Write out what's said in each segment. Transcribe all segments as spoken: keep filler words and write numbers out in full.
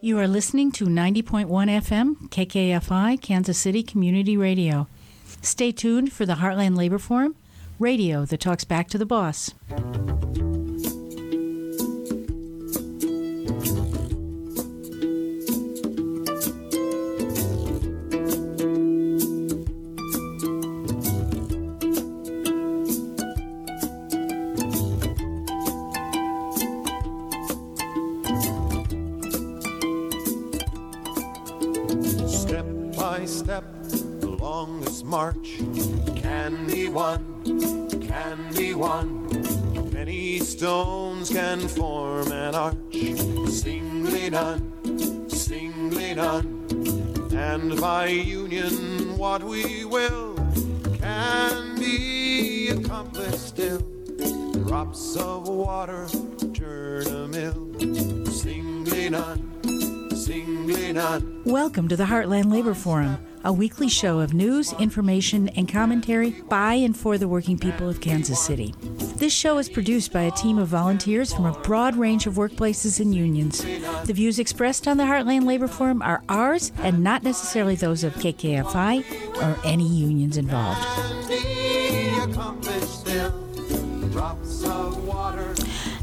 You are listening to ninety point one F M, K K F I, Kansas City Community Radio. Stay tuned for the Heartland Labor Forum, radio that talks back to the boss. March can be won, can be won. Many stones can form an arch, singly done, singly done. And by union what we will can be accomplished still. Drops of water turn a mill, singly done, singly done. Welcome to the Heartland Labor Forum, a weekly show of news, information, and commentary by and for the working people of Kansas City. This show is produced by a team of volunteers from a broad range of workplaces and unions. The views expressed on the Heartland Labor Forum are ours and not necessarily those of K K F I or any unions involved.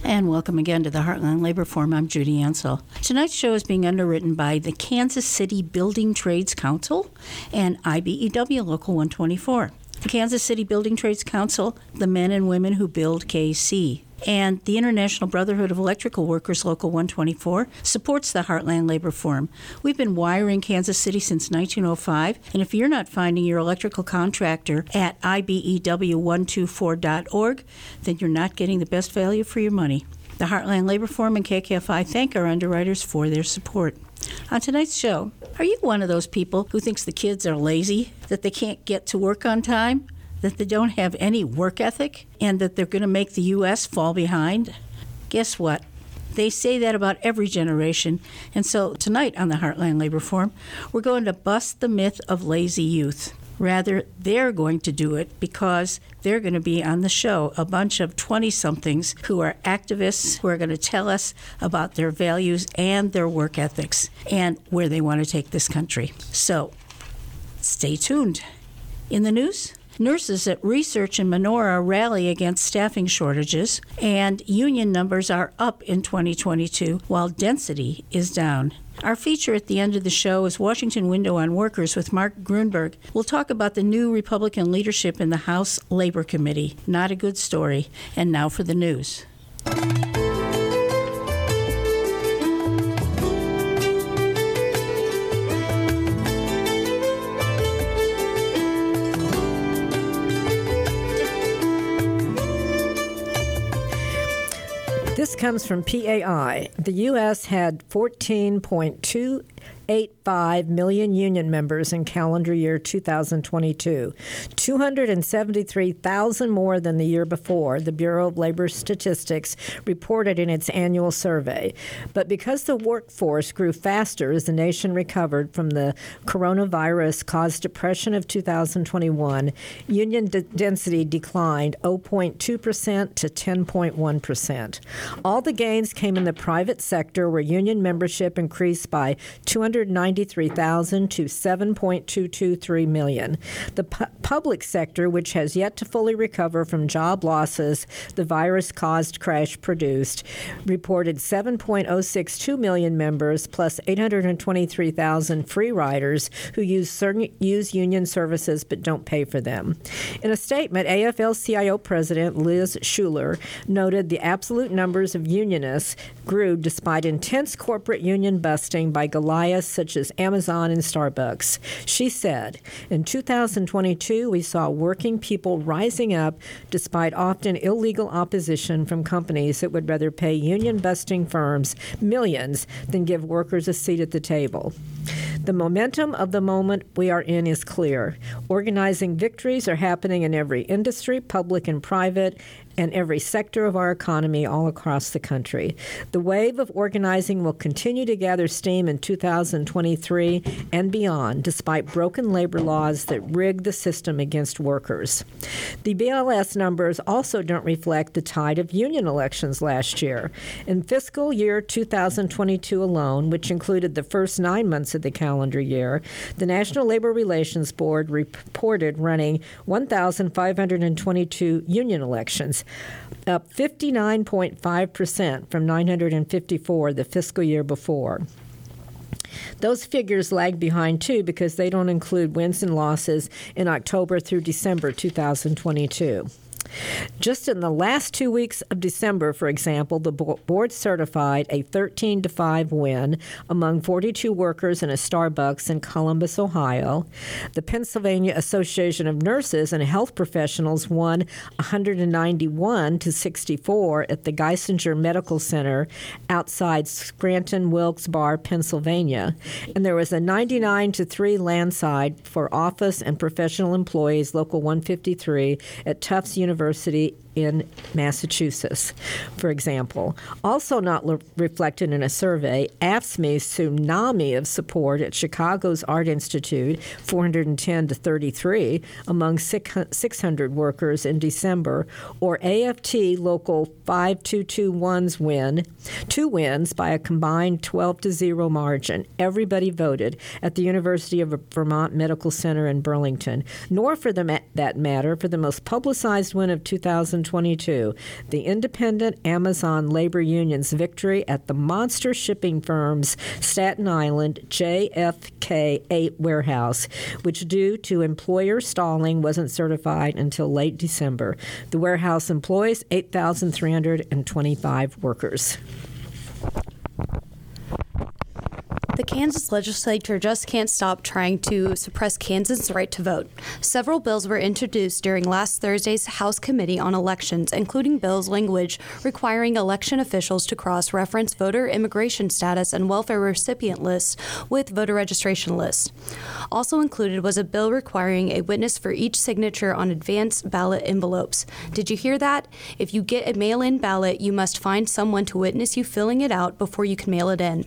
And welcome again to the Heartland Labor Forum. I'm Judy Ansell. Tonight's show is being underwritten by the Kansas City Building Trades Council and I B E W Local one twenty-four. The Kansas City Building Trades Council, the men and women who build K C. And the International Brotherhood of Electrical Workers Local one twenty-four supports the Heartland Labor Forum. We've been wiring Kansas City since nineteen oh five, and if you're not finding your electrical contractor at I B E W one two four dot org, then you're not getting the best value for your money. The Heartland Labor Forum and K K F I thank our underwriters for their support. On tonight's show, are you one of those people who thinks the kids are lazy, that they can't get to work on time, that they don't have any work ethic, and that they're going to make the U S fall behind? Guess what? They say that about every generation. And so tonight on the Heartland Labor Forum, we're going to bust the myth of lazy youth. Rather, they're going to do it because they're going to be on the show, a bunch of twenty-somethings who are activists who are going to tell us about their values and their work ethics and where they want to take this country. So stay tuned. In the news, nurses at Research and Menorah rally against staffing shortages, and union numbers are up in twenty twenty-two, while density is down. Our feature at the end of the show is Washington Window on Workers with Mark Grunberg. We'll talk about the new Republican leadership in the House Labor Committee. Not a good story. And now for the news. This comes from P A I. The U S had fourteen point two eight five million union members in calendar year two thousand twenty-two, two hundred seventy-three thousand more than the year before, the Bureau of Labor Statistics reported in its annual survey. But because the workforce grew faster as the nation recovered from the coronavirus-caused depression of two thousand twenty-one, union d- density declined zero point two percent to ten point one percent. All the gains came in the private sector, where union membership increased by two hundred ninety-three thousand to seven point two two three million. The pu- public sector, which has yet to fully recover from job losses the virus-caused crash produced, reported seven point zero six two million members plus eight hundred twenty-three thousand free riders who use certain use union services but don't pay for them. In a statement, A F L C I O President Liz Shuler noted the absolute numbers of unionists grew despite intense corporate union busting by Goliaths such as Amazon and Starbucks. She said, in two thousand twenty-two, we saw working people rising up despite often illegal opposition from companies that would rather pay union-busting firms millions than give workers a seat at the table. The momentum of the moment we are in is clear. Organizing victories are happening in every industry, public and private, and every sector of our economy all across the country. The wave of organizing will continue to gather steam in two thousand twenty-three and beyond, despite broken labor laws that rig the system against workers. The B L S numbers also don't reflect the tide of union elections last year. In fiscal year two thousand twenty-two alone, which included the first nine months of the calendar year, the National Labor Relations Board reported running one thousand five hundred twenty-two union elections, up fifty-nine point five percent from nine hundred fifty-four the fiscal year before. Those figures lag behind, too, because they don't include wins and losses in October through December two thousand twenty-two. Just in the last two weeks of December, for example, the board certified a thirteen to five win among forty-two workers in a Starbucks in Columbus, Ohio. The Pennsylvania Association of Nurses and Health Professionals won one hundred ninety-one to sixty-four at the Geisinger Medical Center outside Scranton, Wilkes-Barre, Pennsylvania. And there was a ninety-nine to three landslide for office and professional employees, Local one fifty-three, at Tufts University. University in Massachusetts, for example. Also not le- reflected in a survey, A F S C M E's tsunami of support at Chicago's Art Institute, four hundred ten to thirty-three, among six hundred workers in December, or A F T Local five two two one's win, two wins by a combined twelve to zero margin. Everybody voted at the University of Vermont Medical Center in Burlington, nor for the ma- that matter for the most publicized win of two thousand twenty-two, the independent Amazon labor union's victory at the monster shipping firm's Staten Island J F K eight warehouse, which due to employer stalling wasn't certified until late December. The warehouse employs eight thousand three hundred twenty-five workers. The Kansas legislature just can't stop trying to suppress Kansans' right to vote. Several bills were introduced during last Thursday's House Committee on Elections, including bills language requiring election officials to cross-reference voter immigration status and welfare recipient lists with voter registration lists. Also included was a bill requiring a witness for each signature on advance ballot envelopes. Did you hear that? If you get a mail-in ballot, you must find someone to witness you filling it out before you can mail it in.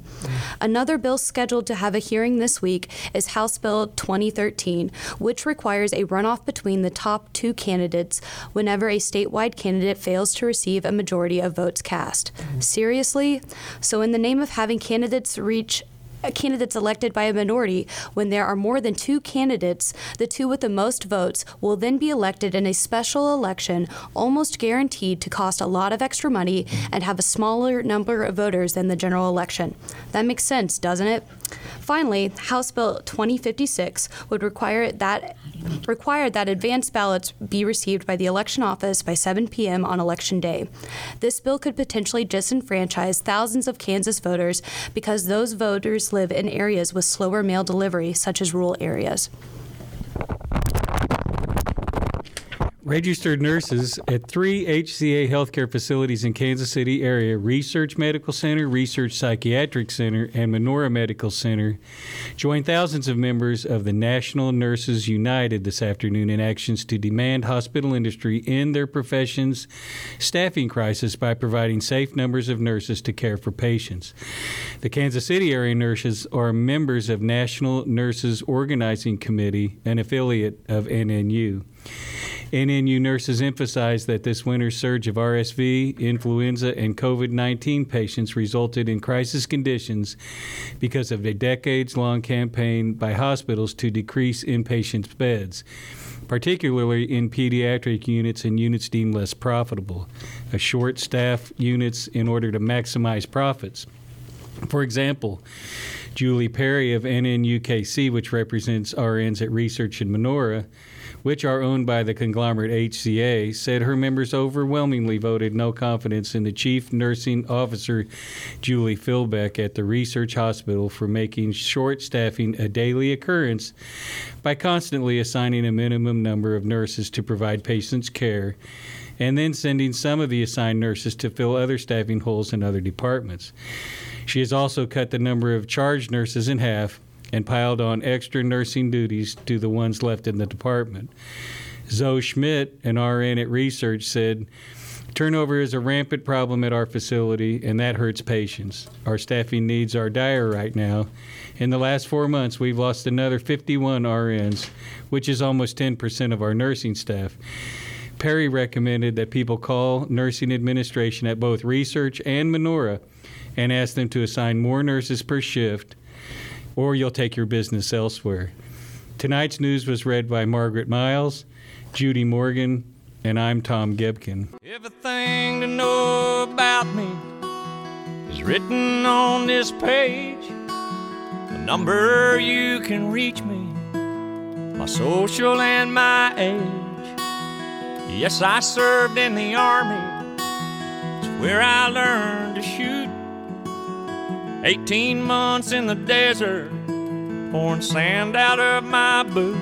Another bill scheduled to have a hearing this week is House Bill twenty thirteen, which requires a runoff between the top two candidates whenever a statewide candidate fails to receive a majority of votes cast. Seriously? So in the name of having candidates reach candidates elected by a minority, when there are more than two candidates, the two with the most votes will then be elected in a special election, almost guaranteed to cost a lot of extra money and have a smaller number of voters than the general election. That makes sense, doesn't it? Finally, House Bill twenty fifty-six would require that require that advance ballots be received by the election office by seven p.m. on Election Day. This bill could potentially disenfranchise thousands of Kansas voters because those voters live in areas with slower mail delivery, such as rural areas. Registered nurses at three H C A healthcare facilities in Kansas City area, Research Medical Center, Research Psychiatric Center, and Menorah Medical Center, joined thousands of members of the National Nurses United this afternoon in actions to demand hospital industry end their profession's staffing crisis by providing safe numbers of nurses to care for patients. The Kansas City area nurses are members of National Nurses Organizing Committee, an affiliate of N N U. N N U nurses emphasized that this winter's surge of R S V, influenza, and COVID nineteen patients resulted in crisis conditions because of a decades-long campaign by hospitals to decrease inpatient beds, particularly in pediatric units and units deemed less profitable, a short staff units in order to maximize profits. For example, Julie Perry of N N U K C, which represents R Ns at Research and Menorah, which are owned by the conglomerate H C A, said her members overwhelmingly voted no confidence in the chief nursing officer, Julie Philbeck, at the research hospital for making short staffing a daily occurrence by constantly assigning a minimum number of nurses to provide patients care and then sending some of the assigned nurses to fill other staffing holes in other departments. She has also cut the number of charge nurses in half and piled on extra nursing duties to the ones left in the department. Zoe Schmidt, an R N at Research, said, Turnover is a rampant problem at our facility, and that hurts patients. Our staffing needs are dire right now. In the last four months, we've lost another fifty-one R Ns, which is almost ten percent of our nursing staff. Perry recommended that people call nursing administration at both Research and Menorah and ask them to assign more nurses per shift, or you'll take your business elsewhere. Tonight's news was read by Margaret Miles, Judy Morgan, and I'm Tom Gebkin. Everything to know about me is written on this page. The number you can reach me, my social and my age. Yes, I served in the Army. It's where I learned to shoot. Eighteen months in the desert, pouring sand out of my boots.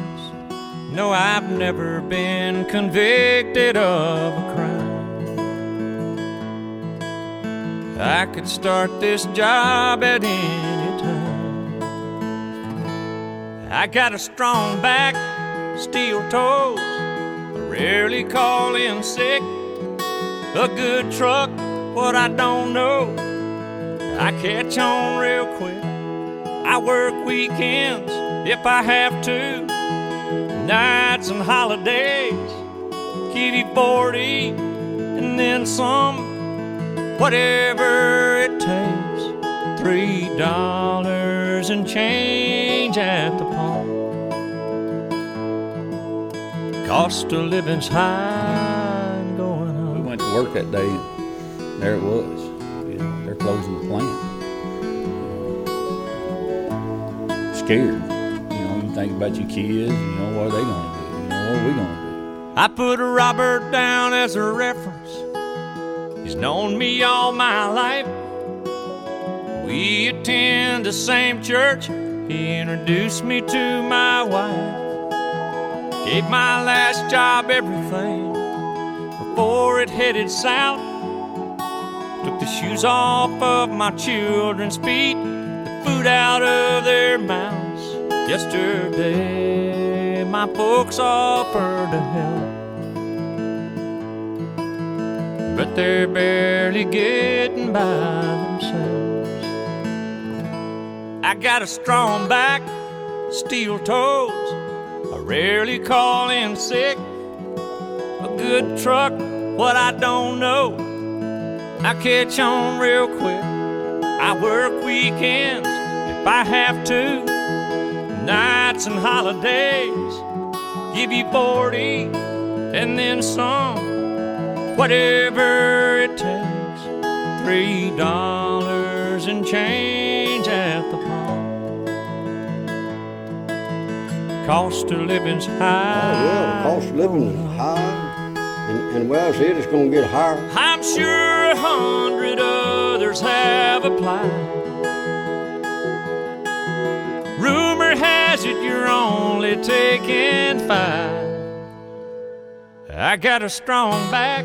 No, I've never been convicted of a crime. I could start this job at any time. I got a strong back, steel toes, I rarely call in sick. A good truck, what I don't know, I catch on real quick. I work weekends if I have to, nights and holidays, give you forty and then some, whatever it takes, three dollars and change at the pump. Cost of living's high and going up. We went to work that day and there it was. You know, they're closing the plant. Scared. Think about your kids, you know, what are they gonna do? You know, what are we gonna do? I put Robert down as a reference. He's known me all my life. We attend the same church. He introduced me to my wife. Gave my last job everything before it headed south. Took the shoes off of my children's feet, the food out of their mouths. Yesterday, my folks offered to help, but they're barely getting by themselves. I got a strong back, steel toes, I rarely call in sick. A good truck, what I don't know, I catch on real quick. I work weekends if I have to, nights and holidays, give you forty and then some, whatever it takes, three dollars and change at the pump. Cost of living's high. Oh, yeah, the cost of living is high, and, and well, said it's gonna get higher. I'm sure a hundred others have applied. Rumor has it you're only taking five. I got a strong back,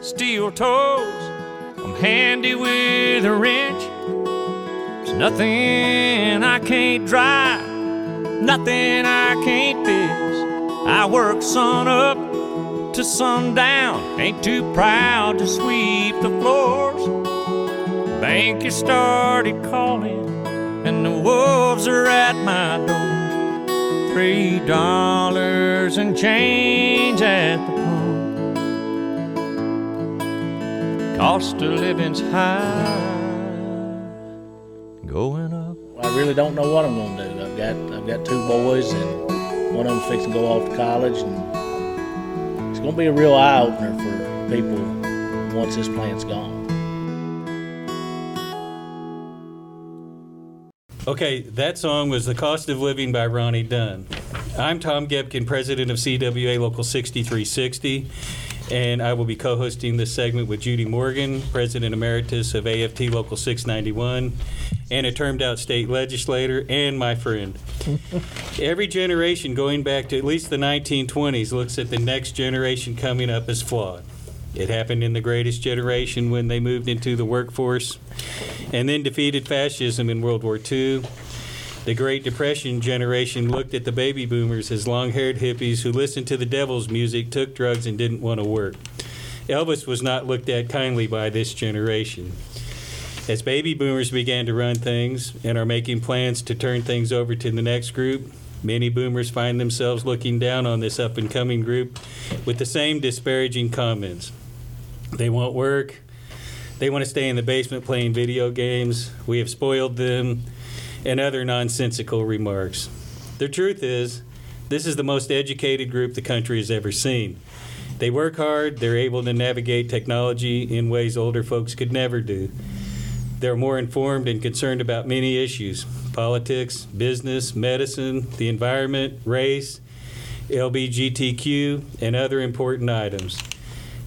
steel toes, I'm handy with a wrench. There's nothing I can't drive, nothing I can't fix. I work sun up to sundown, ain't too proud to sweep the floors. Bank has started calling, and the wolves are at my door. Three dollars and change at the pump. Cost of living's high, going up. I really don't know what I'm gonna do. I've got I've got two boys, and one of them's fixing to go off to college, and it's gonna be a real eye opener for people once this plant's gone. Okay, that song was The Cost of Living by Ronnie Dunn. I'm Tom Gebkin, president of C W A Local sixty-three sixty, and I will be co-hosting this segment with Judy Morgan, president emeritus of A F T Local six ninety-one, and a termed-out state legislator, and my friend. Every generation going back to at least the nineteen twenties looks at the next generation coming up as flawed. It happened in the greatest generation when they moved into the workforce and then defeated fascism in World War Two. The Great Depression generation looked at the baby boomers as long-haired hippies who listened to the devil's music, took drugs, and didn't want to work. Elvis was not looked at kindly by this generation. As baby boomers began to run things and are making plans to turn things over to the next group, many boomers find themselves looking down on this up-and-coming group with the same disparaging comments. They won't work. They want to stay in the basement playing video games. We have spoiled them, and other nonsensical remarks. The truth is, this is the most educated group the country has ever seen. They work hard. They're able to navigate technology in ways older folks could never do. They're more informed and concerned about many issues: politics, business, medicine, the environment, race, L G B T Q, and other important items.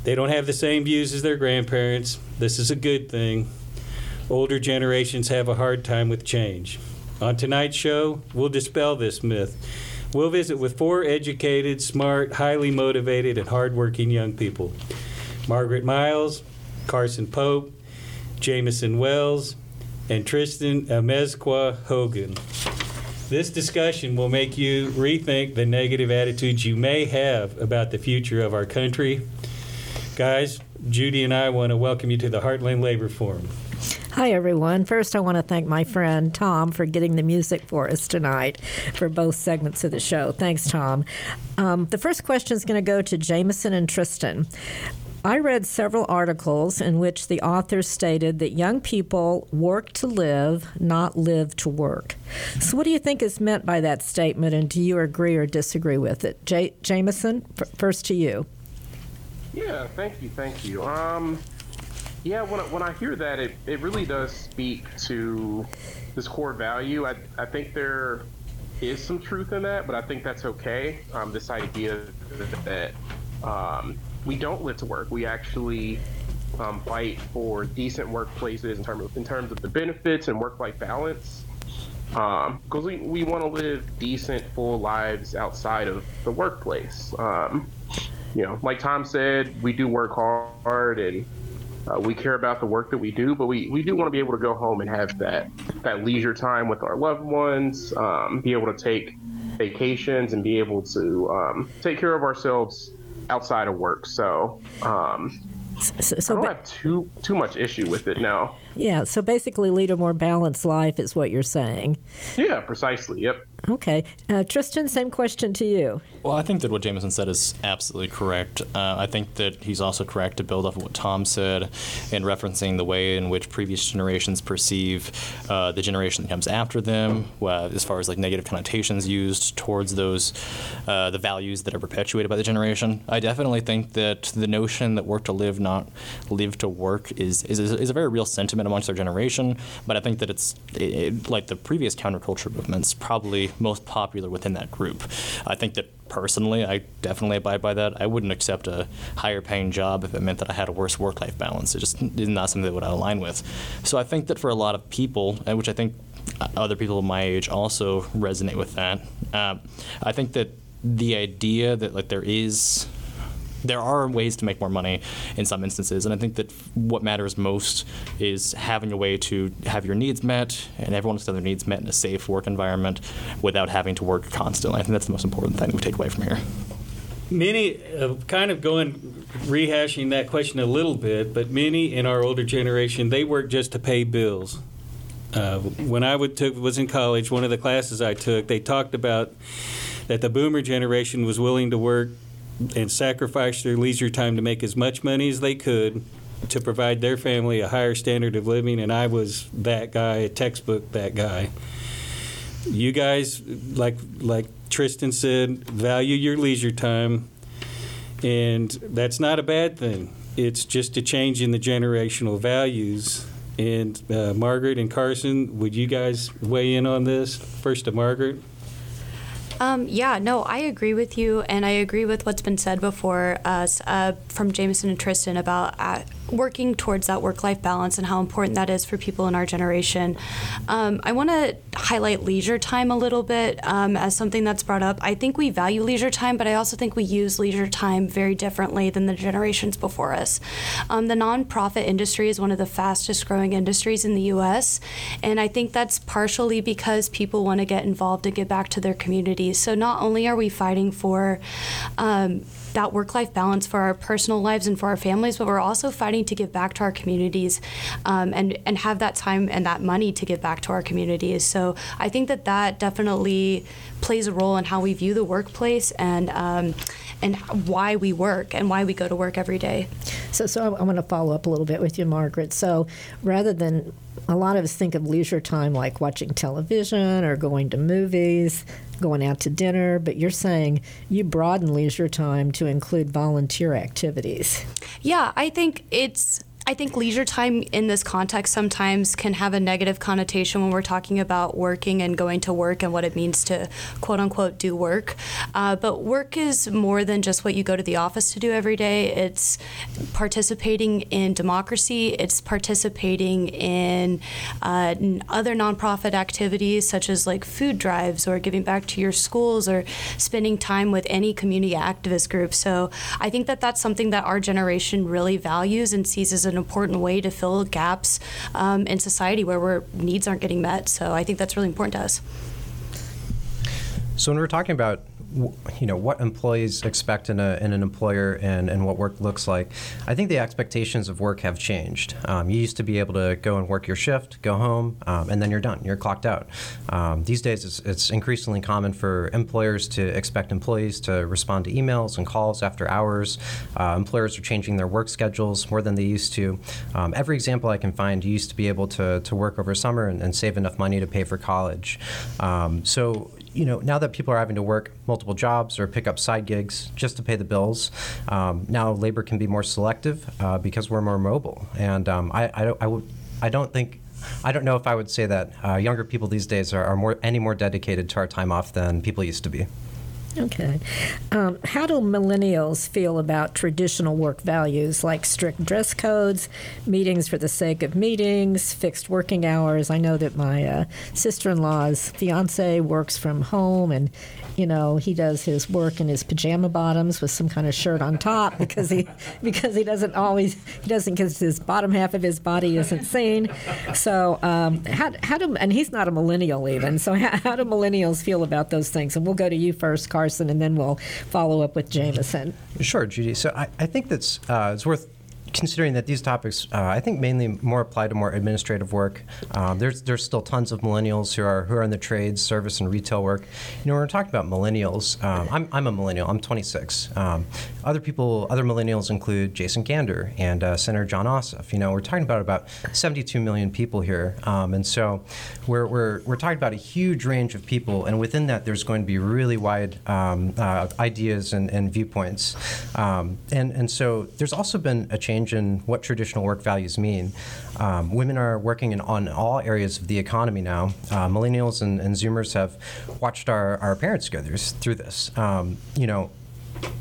They don't have the same views as their grandparents. This is a good thing. Older generations have a hard time with change. On tonight's show, we'll dispel this myth. We'll visit with four educated, smart, highly motivated, and hardworking young people: Margaret Miles, Carson Pope, Jamison Wells, and Tristan Amezcua Hogan. This discussion will make you rethink the negative attitudes you may have about the future of our country. Guys, Judy and I want to welcome you to the Heartland Labor Forum. Hi, everyone. First, I want to thank my friend Tom for getting the music for us tonight for both segments of the show. Thanks, Tom. Um, the first question is going to go to Jamison and Tristan. I read several articles in which the authors stated that young people work to live, not live to work. So what do you think is meant by that statement, and do you agree or disagree with it? J- Jamison, f- first to you. Yeah, thank you, thank you. Um, yeah, when I, when I hear that, it, it really does speak to this core value. I, I think there is some truth in that, but I think that's okay. Um, this idea that um, we don't live to work. We actually um, fight for decent workplaces in terms of, in terms of the benefits and work-life balance, um, because we, we want to live decent, full lives outside of the workplace. Um, you know, like Tom said, we do work hard, and uh, we care about the work that we do, but we, we do want to be able to go home and have that, that leisure time with our loved ones, um, be able to take vacations, and be able to um, take care of ourselves outside of work. So um, so, so I don't ba- have too too much issue with it now. Yeah, so basically lead a more balanced life is what you're saying. Yeah, precisely, yep. Okay. Uh, Tristan, same question to you. Well, I think that what Jamison said is absolutely correct. Uh, I think that he's also correct to build off of what Tom said in referencing the way in which previous generations perceive uh, the generation that comes after them, uh, as far as like negative connotations used towards those, uh, the values that are perpetuated by the generation. I definitely think that the notion that work to live, not live to work is is, is a very real sentiment amongst our generation, but I think that it's it, it, like the previous counterculture movements probably most popular within that group. I think that personally, I definitely abide by that. I wouldn't accept a higher paying job if it meant that I had a worse work-life balance. It just is not something that would align with. So I think that for a lot of people, which I think other people my age also resonate with that, uh, I think that the idea that like there is There are ways to make more money in some instances, and I think that what matters most is having a way to have your needs met and everyone's other needs met in a safe work environment without having to work constantly. I think that's the most important thing we take away from here. Many, uh, kind of going, rehashing that question a little bit, but many in our older generation, they work just to pay bills. Uh, when I would took, was in college, one of the classes I took, they talked about that the boomer generation was willing to work and sacrifice their leisure time to make as much money as they could to provide their family a higher standard of living, and I was that guy, a textbook that guy. You guys, like like Tristan said, value your leisure time, and that's not a bad thing. It's just a change in the generational values. And uh, Margaret and Carson, would you guys weigh in on this? First to Margaret. Um, yeah, no, I agree with you, and I agree with what's been said before us uh, from Jamison and Tristan about uh, working towards that work-life balance and how important that is for people in our generation. Um, I want to highlight leisure time a little bit um, as something that's brought up. I think we value leisure time, but I also think we use leisure time very differently than the generations before us. Um, the nonprofit industry is one of the fastest growing industries in the U S, and I think that's partially because people want to get involved and give back to their community. community. So not only are we fighting for um, that work-life balance for our personal lives and for our families, but we're also fighting to give back to our communities um, and, and have that time and that money to give back to our communities. So I think that that definitely plays a role in how we view the workplace and um, and why we work and why we go to work every day. So, so I want to follow up a little bit with you, Margaret. So rather than, a lot of us think of leisure time like watching television or going to movies, going out to dinner, but you're saying you broaden leisure time to include volunteer activities. Yeah, I think it's I think leisure time in this context sometimes can have a negative connotation when we're talking about working and going to work and what it means to, quote unquote, do work. Uh, but work is more than just what you go to the office to do every day. It's participating in democracy. It's participating in uh, other nonprofit activities such as like food drives or giving back to your schools or spending time with any community activist group. So I think that that's something that our generation really values and sees as an important way to fill gaps um, in society where our needs aren't getting met. So I think that's really important to us. So when we're talking about, you know, what employees expect in, a, in an employer and, and what work looks like, I think the expectations of work have changed. Um, you used to be able to go and work your shift, go home, um, and then you're done. You're clocked out. Um, these days, it's, it's increasingly common for employers to expect employees to respond to emails and calls after hours. Uh, employers are changing their work schedules more than they used to. Um, every example I can find, you used to be able to, to work over summer and, and save enough money to pay for college. Um, so you know, now that people are having to work multiple jobs or pick up side gigs just to pay the bills, um, now labor can be more selective uh, because we're more mobile. And um, I, I, don't, I, would, I don't think, I don't know if I would say that uh, younger people these days are, are more any more dedicated to our time off than people used to be. Okay. Um, how do millennials feel about traditional work values like strict dress codes, meetings for the sake of meetings, fixed working hours? I know that my uh, sister-in-law's fiance works from home, and you know he does his work in his pajama bottoms with some kind of shirt on top because he because he doesn't always he doesn't because his bottom half of his body isn't seen. So um, how how do and he's not a millennial even. So how, how do millennials feel about those things? And we'll go to you first, Carl. Carson, and then we'll follow up with Jameson. Sure, Judy. So I, I think that's uh, it's worth considering that these topics, uh, I think, mainly more apply to more administrative work. Um, there's there's still tons of millennials who are who are in the trades, service, and retail work. You know, when we're talking about millennials, um, I'm I'm a millennial. I'm twenty-six. Um, other people, other millennials include Jason Gander and uh, Senator John Ossoff. You know, we're talking about about seventy-two million people here, um, and so we're we're we're talking about a huge range of people, and within that, there's going to be really wide um, uh, ideas and, and viewpoints, um, and and so there's also been a change in what traditional work values mean. Um, women are working in, on all areas of the economy now. Uh, millennials and, and Zoomers have watched our, our parents go through this. Um, you know,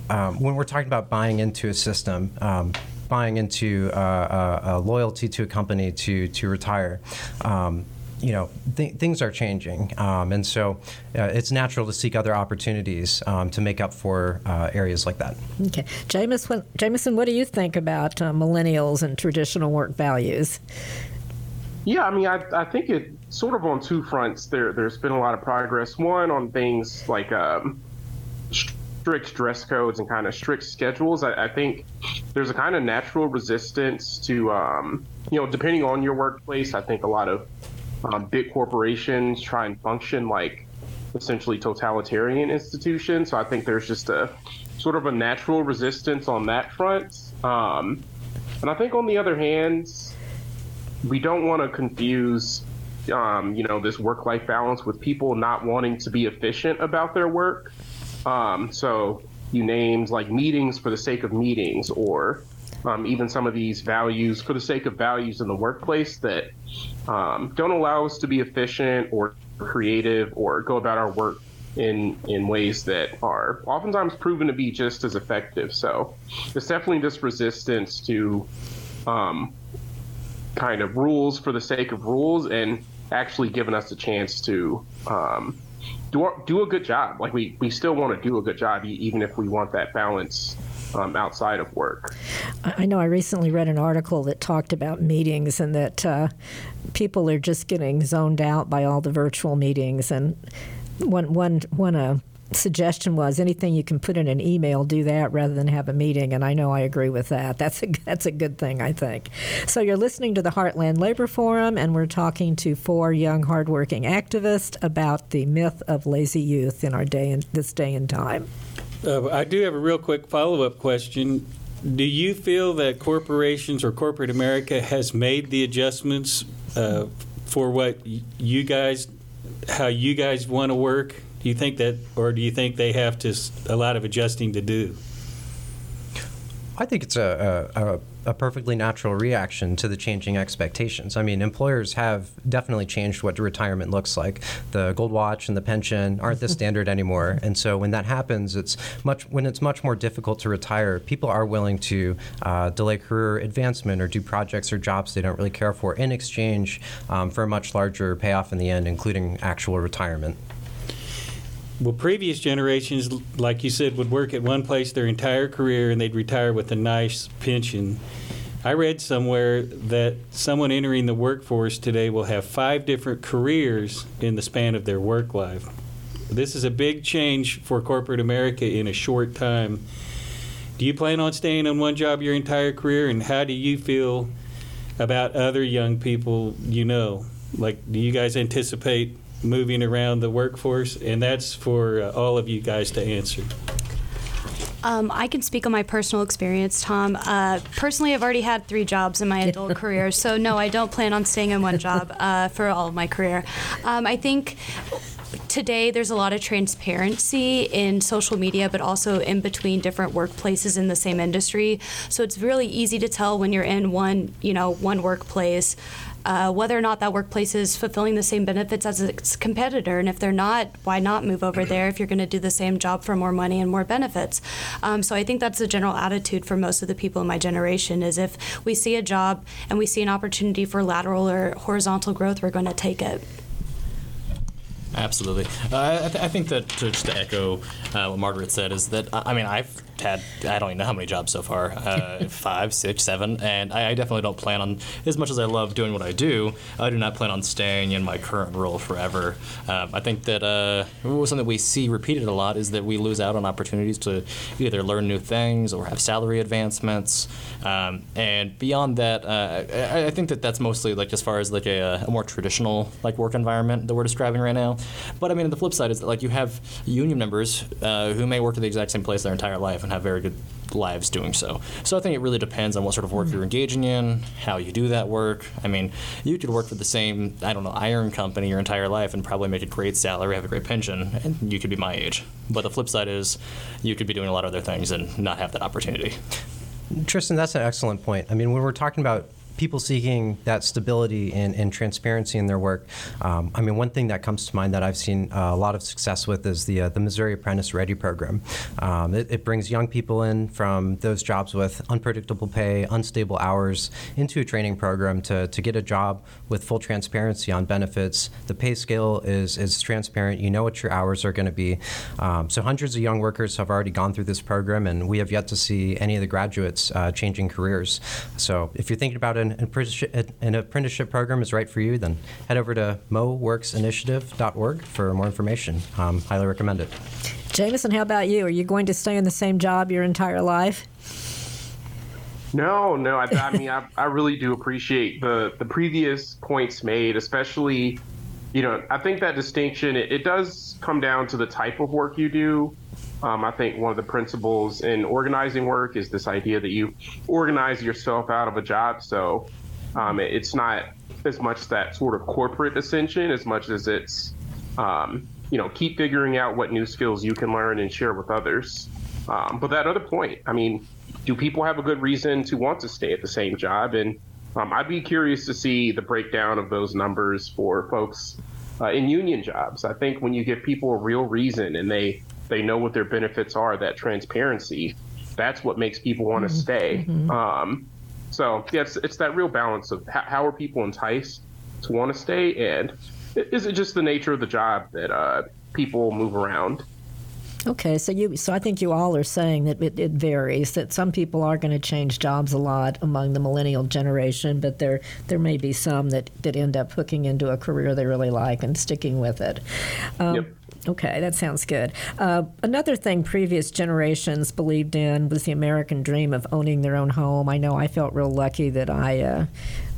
um, when we're talking about buying into a system, um, buying into uh, uh, uh, loyalty to a company to to retire. Um, You know, th- things are changing, um, and so uh, it's natural to seek other opportunities um, to make up for uh, areas like that. Okay. Jameson, Jameson, what do you think about uh, millennials and traditional work values? Yeah, I mean, I, I think it sort of on two fronts. There, there's been a lot of progress. One, on things like um, strict dress codes and kind of strict schedules. I, I think there's a kind of natural resistance to, um, you know, depending on your workplace, I think a lot of Um, big corporations try and function like essentially totalitarian institutions. So I think there's just a sort of a natural resistance on that front. Um, and I think on the other hand, we don't want to confuse, um, you know, this work-life balance with people not wanting to be efficient about their work. Um, so you named like meetings for the sake of meetings or Um, even some of these values for the sake of values in the workplace that um, don't allow us to be efficient or creative or go about our work in in ways that are oftentimes proven to be just as effective. So there's definitely this resistance to um, kind of rules for the sake of rules and actually giving us a chance to um, do, our, do a good job. Like we, we still want to do a good job even if we want that balance Um, outside of work. I know I recently read an article that talked about meetings and that uh, people are just getting zoned out by all the virtual meetings. And one one one uh, suggestion was anything you can put in an email, do that rather than have a meeting. And I know I agree with that. That's a, that's a good thing, I think. So you're listening to the Heartland Labor Forum, and we're talking to four young, hardworking activists about the myth of lazy youth in our day and this day and time. Uh, I do have a real quick follow-up question. Do you feel that corporations or corporate America has made the adjustments uh, for what you guys, how you guys want to work? Do you think that, or do you think they have to a lot of adjusting to do? I think it's a a, a perfectly natural reaction to the changing expectations. I mean, employers have definitely changed what retirement looks like. The gold watch and the pension aren't the standard anymore, and so when that happens, it's much when it's much more difficult to retire. People are willing to uh, delay career advancement or do projects or jobs they don't really care for in exchange um, for a much larger payoff in the end, including actual retirement. Well, previous generations, like you said, would work at one place their entire career and they'd retire with a nice pension. I read somewhere that someone entering the workforce today will have five different careers in the span of their work life. This is a big change for corporate America in a short time. Do you plan on staying on one job your entire career, and how do you feel about other young people you know? Like, do you guys anticipate moving around the workforce? And that's for uh, all of you guys to answer. Um, I can speak on my personal experience, Tom. Uh, personally, I've already had three jobs in my adult career, so no, I don't plan on staying in one job uh, for all of my career. Um, I think today there's a lot of transparency in social media, but also in between different workplaces in the same industry. So it's really easy to tell when you're in one, you know, one workplace, Uh, whether or not that workplace is fulfilling the same benefits as its competitor. And if they're not, why not move over there if you're going to do the same job for more money and more benefits? Um, so I think that's the general attitude for most of the people in my generation, is if we see a job and we see an opportunity for lateral or horizontal growth, we're going to take it. Absolutely. Uh, I, th- I think that, just to echo uh, what Margaret said, is that, I mean, I've had, I don't even know how many jobs so far, uh, five, six, seven, and I, I definitely don't plan on, as much as I love doing what I do, I do not plan on staying in my current role forever. Uh, I think that uh, something that we see repeated a lot is that we lose out on opportunities to either learn new things or have salary advancements. Um, and beyond that, uh, I, I think that that's mostly like as far as like a, a more traditional like work environment that we're describing right now. But I mean, the flip side is that like you have union members uh, who may work at the exact same place their entire life and have very good lives doing so. So I think it really depends on what sort of work you're engaging in, how you do that work. I mean, you could work for the same, I don't know, iron company your entire life and probably make a great salary, have a great pension, and you could be my age. But the flip side is you could be doing a lot of other things and not have that opportunity. Tristan, that's an excellent point. I mean, when we're talking about people seeking that stability and, and transparency in their work. Um, I mean, one thing that comes to mind that I've seen uh, a lot of success with is the uh, the Missouri Apprentice Ready program. Um, it, it brings young people in from those jobs with unpredictable pay, unstable hours, into a training program to, to get a job with full transparency on benefits. The pay scale is, is transparent. You know what your hours are going to be. Um, so hundreds of young workers have already gone through this program, and we have yet to see any of the graduates uh, changing careers. So if you're thinking about it, an apprenticeship program is right for you, then head over to M O works initiative dot org for more information. Um, highly recommend it. Jamison, how about you? Are you going to stay in the same job your entire life? No, no. I, I mean, I, I really do appreciate the, the previous points made, especially, you know, I think that distinction, it, it does come down to the type of work you do. Um, I think one of the principles in organizing work is this idea that you organize yourself out of a job. So um, it, it's not as much that sort of corporate ascension as much as it's, um, you know, keep figuring out what new skills you can learn and share with others. Um, but that other point, I mean, do people have a good reason to want to stay at the same job? And um, I'd be curious to see the breakdown of those numbers for folks uh, in union jobs. I think when you give people a real reason and they they know what their benefits are, that transparency, that's what makes people want to stay. Mm-hmm. Um, so yeah, it's, it's that real balance of how, how are people enticed to want to stay, and is it just the nature of the job that uh, people move around? Okay, so you, so I think you all are saying that it, it varies, that some people are going to change jobs a lot among the millennial generation, but there there may be some that, that end up hooking into a career they really like and sticking with it. Um, yep. Okay, that sounds good. Uh, another thing previous generations believed in was the American dream of owning their own home. I know I felt real lucky that I, uh,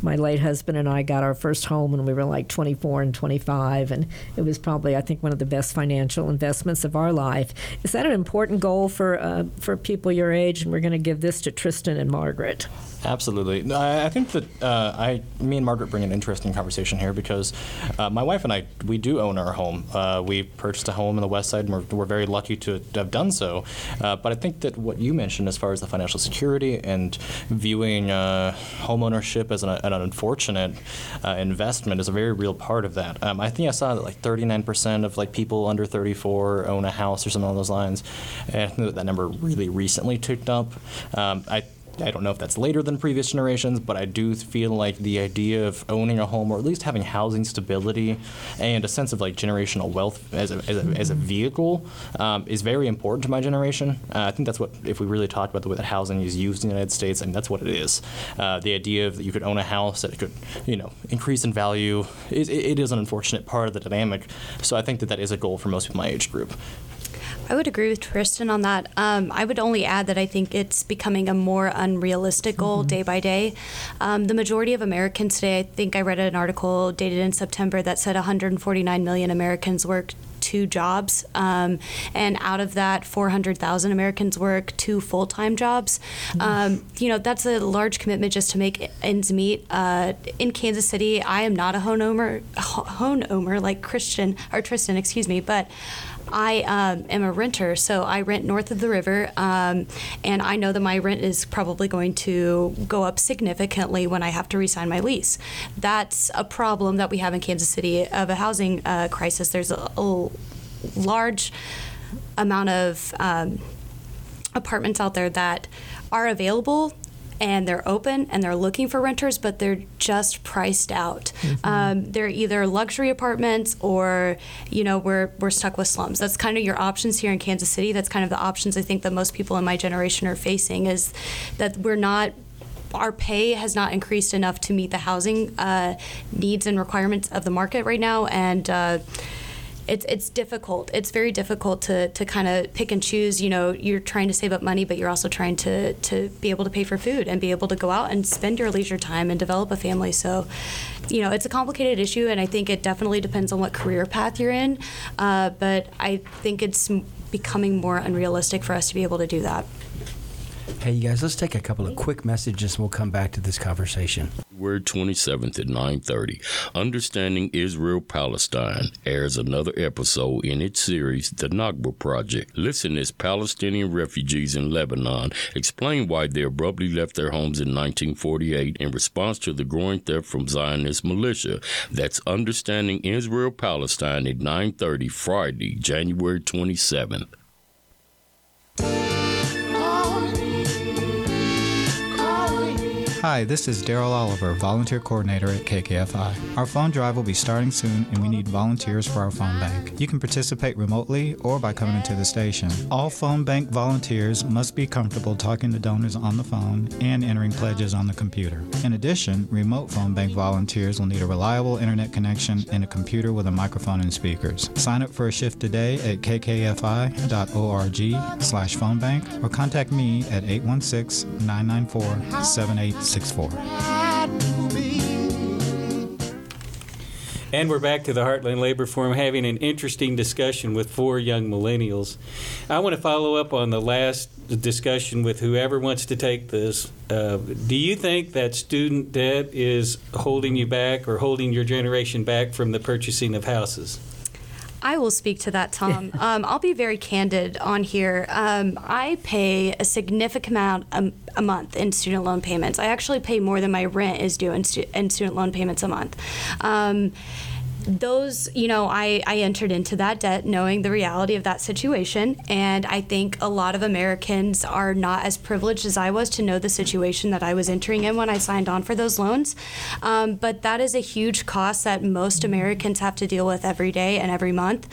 my late husband and I got our first home when we were like twenty-four and twenty-five, and it was probably, I think, one of the best financial investments of our life. Is that an important goal for uh, for people your age? And we're going to give this to Tristan and Margaret. Absolutely. No, I, I think that uh, I, me and Margaret bring an interesting conversation here because uh, my wife and I, we do own our home. Uh, we purchased a home in the West Side, and we're, we're very lucky to have done so. Uh, but I think that what you mentioned as far as the financial security and viewing uh, home ownership as an, an unfortunate uh, investment is a very real part of that. Um, I think I saw that like thirty-nine percent of like people under thirty-four own a house or something along those lines. And I think that, that number really recently ticked up. Um, I. I don't know if that's later than previous generations, but I do feel like the idea of owning a home or at least having housing stability and a sense of like generational wealth as a, as a, as a vehicle um, is very important to my generation. Uh, I think that's what, if we really talk about the way that housing is used in the United States, I mean, that's what it is. Uh, the idea of that you could own a house, that it could, you know, increase in value, it, it is an unfortunate part of the dynamic. So I think that that is a goal for most of my age group. I would agree with Tristan on that. Um, I would only add that I think it's becoming a more unrealistic goal mm-hmm. day by day. Um, the majority of Americans today, I think I read an article dated in September that said one hundred forty-nine million Americans work two jobs, um, and out of that, four hundred thousand Americans work two full-time jobs. Um, you know, that's a large commitment just to make ends meet. Uh, in Kansas City, I am not a homeowner, homeowner like Christian or Tristan, excuse me, but I um, am a renter, so I rent north of the river, um, and I know that my rent is probably going to go up significantly when I have to re-sign my lease. That's a problem that we have in Kansas City of a housing uh, crisis. There's a, a large amount of um, apartments out there that are available, and they're open, and they're looking for renters, but they're just priced out. Mm-hmm. Um, they're either luxury apartments or, you know, we're we're stuck with slums. That's kind of your options here in Kansas City. That's kind of the options I think that most people in my generation are facing, is that we're not, our pay has not increased enough to meet the housing uh, needs and requirements of the market right now, and uh, It's it's difficult. It's very difficult to, to kind of pick and choose. You know, you're trying to save up money, but you're also trying to, to be able to pay for food and be able to go out and spend your leisure time and develop a family. So, you know, it's a complicated issue, and I think it definitely depends on what career path you're in. Uh, but I think it's becoming more unrealistic for us to be able to do that. Hey, you guys, let's take a couple of quick messages, and we'll come back to this conversation. February twenty-seventh at nine thirty, Understanding Israel-Palestine airs another episode in its series, The Nakba Project. Listen as Palestinian refugees in Lebanon explain why they abruptly left their homes in nineteen forty-eight in response to the growing theft from Zionist militia. That's Understanding Israel-Palestine at nine thirty, Friday, January twenty-seventh. Hi, this is Daryl Oliver, Volunteer Coordinator at K K F I. Our phone drive will be starting soon, and we need volunteers for our phone bank. You can participate remotely or by coming into the station. All phone bank volunteers must be comfortable talking to donors on the phone and entering pledges on the computer. In addition, remote phone bank volunteers will need a reliable internet connection and a computer with a microphone and speakers. Sign up for a shift today at kkfi.org slash phone bank or contact me at eight one six, nine nine four, seven eight six four. And we're back to the Heartland Labor Forum, having an interesting discussion with four young millennials. I want to follow up on the last discussion with whoever wants to take this. Uh, do you think that student debt is holding you back or holding your generation back from the purchasing of houses? I will speak to that, Tom. Um, I'll be very candid on here. Um, I pay a significant amount a, a month in student loan payments. I actually pay more than my rent is due in, stu- in student loan payments a month. Um, Those, you know, I, I entered into that debt knowing the reality of that situation, and I think a lot of Americans are not as privileged as I was to know the situation that I was entering in when I signed on for those loans. Um, but that is a huge cost that most Americans have to deal with every day and every month.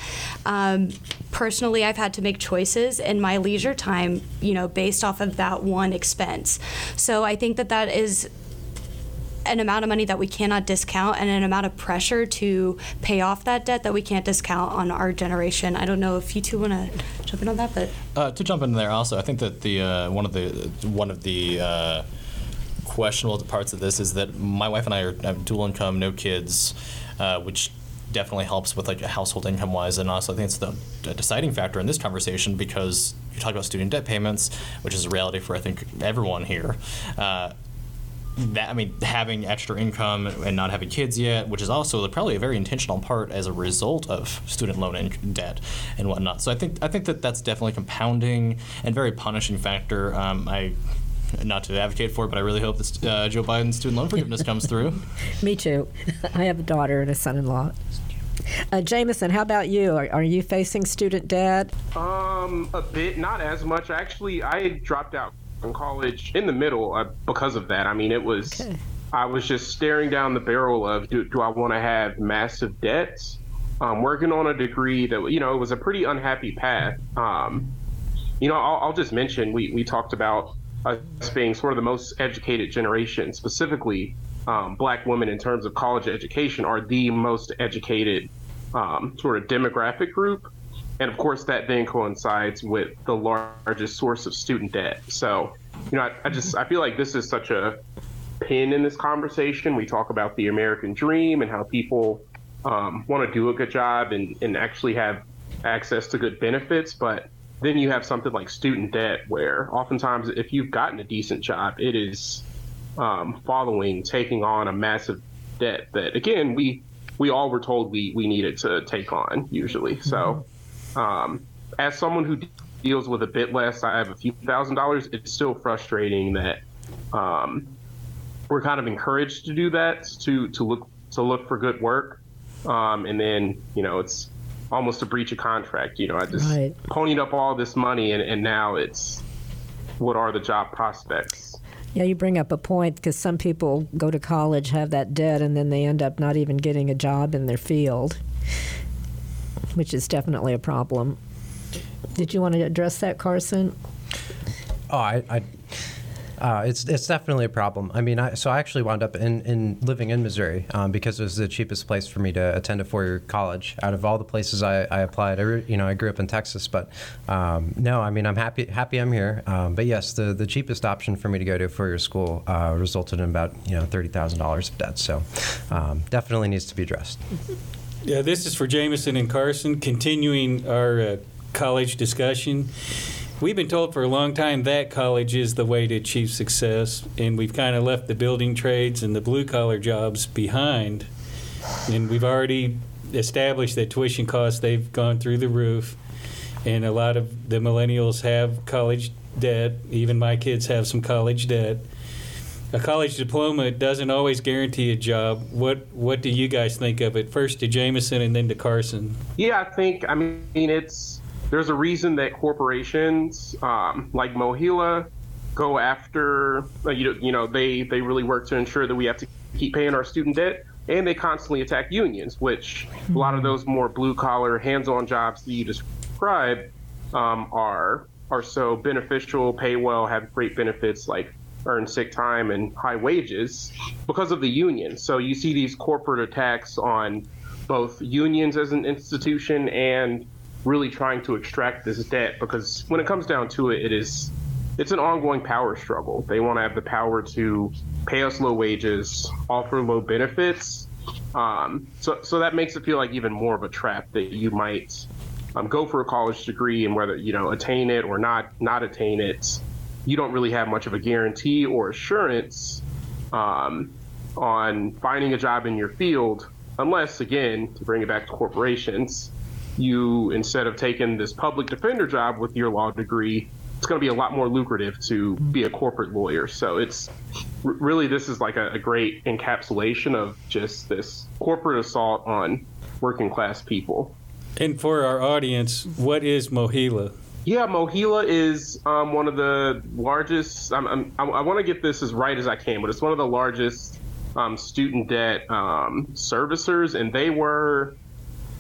Um, personally, I've had to make choices in my leisure time, you know, based off of that one expense. So I think that that is an amount of money that we cannot discount, and an amount of pressure to pay off that debt that we can't discount on our generation. I don't know if you two want to jump in on that, but uh, to jump in there also, I think that the uh, one of the one of the uh, questionable parts of this is that my wife and I are have dual income, no kids, uh, which definitely helps with like household income wise, and also I think it's the deciding factor in this conversation because you talk about student debt payments, which is a reality for I think everyone here. Uh, That, I mean, having extra income and not having kids yet, which is also probably a very intentional part as a result of student loan and debt and whatnot. So I think I think that that's definitely a compounding and very punishing factor. Um, I. Not to advocate for it, but I really hope that uh, Joe Biden's student loan forgiveness comes through. Me too. I have a daughter and a son-in-law. Uh, Jameson, how about you? Are, are you facing student debt? Um, a bit, not as much. Actually, I dropped out in college in the middle uh, because of that. I mean, it was, okay. I was just staring down the barrel of, do, do I want to have massive debts? Um, working on a degree that, you know, it was a pretty unhappy path. Um, you know, I'll, I'll just mention, we, we talked about us being sort of the most educated generation, specifically um, Black women in terms of college education are the most educated um, sort of demographic group. And of course, that then coincides with the largest source of student debt. So, you know, I, I just, I feel like this is such a pin in this conversation. We talk about the American dream and how people um, want to do a good job and, and actually have access to good benefits. But then you have something like student debt, where oftentimes if you've gotten a decent job, it is um, following taking on a massive debt that, again, we we all were told we, we needed to take on usually. So. Um, as someone who de- deals with a bit less, I have a few thousand dollars, it's still frustrating that um, we're kind of encouraged to do that, to, to look to look for good work. Um, and then, you know, it's almost a breach of contract. You know, I just right. ponied up all this money and, and now it's, what are the job prospects? Yeah, you bring up a point because some people go to college, have that debt, and then they end up not even getting a job in their field, which is definitely a problem. Did you want to address that, Carson? Oh, I, I uh, it's it's definitely a problem. I mean, I, so I actually wound up in, in living in Missouri um, because it was the cheapest place for me to attend a four-year college. Out of all the places I, I applied, I re, you know, I grew up in Texas, but um, no, I mean, I'm happy happy I'm here. Um, but yes, the, the cheapest option for me to go to a four-year school uh, resulted in about you know thirty thousand dollars of debt. So um, definitely needs to be addressed. Yeah, this is for Jameson and Carson, continuing our uh, college discussion. We've been told for a long time that college is the way to achieve success, and we've kind of left the building trades and the blue-collar jobs behind. And we've already established that tuition costs, they've gone through the roof, and a lot of the millennials have college debt. Even my kids have some college debt. A college diploma doesn't always guarantee a job. What what do you guys think of it? First to Jameson and then to Carson. Yeah, I think, I mean, it's, there's a reason that corporations um, like MOHELA go after, you know, you know they, they really work to ensure that we have to keep paying our student debt, and they constantly attack unions, which a lot of those more blue-collar, hands-on jobs that you describe um, are, are so beneficial, pay well, have great benefits, like earn sick time and high wages because of the union. So you see these corporate attacks on both unions as an institution and really trying to extract this debt, because when it comes down to it, it is, it's an ongoing power struggle. They want to have the power to pay us low wages, offer low benefits. Um, so, so that makes it feel like even more of a trap that you might um, go for a college degree, and whether, you know, attain it or not, not attain it, you don't really have much of a guarantee or assurance um, on finding a job in your field, unless, again, to bring it back to corporations, you, instead of taking this public defender job with your law degree, it's going to be a lot more lucrative to be a corporate lawyer. So it's r- really, this is like a, a great encapsulation of just this corporate assault on working class people. And for our audience, what is MOHELA? Yeah, MOHELA is um, one of the largest, I'm, I'm, I, I want to get this as right as I can, but it's one of the largest um, student debt um, servicers, and they were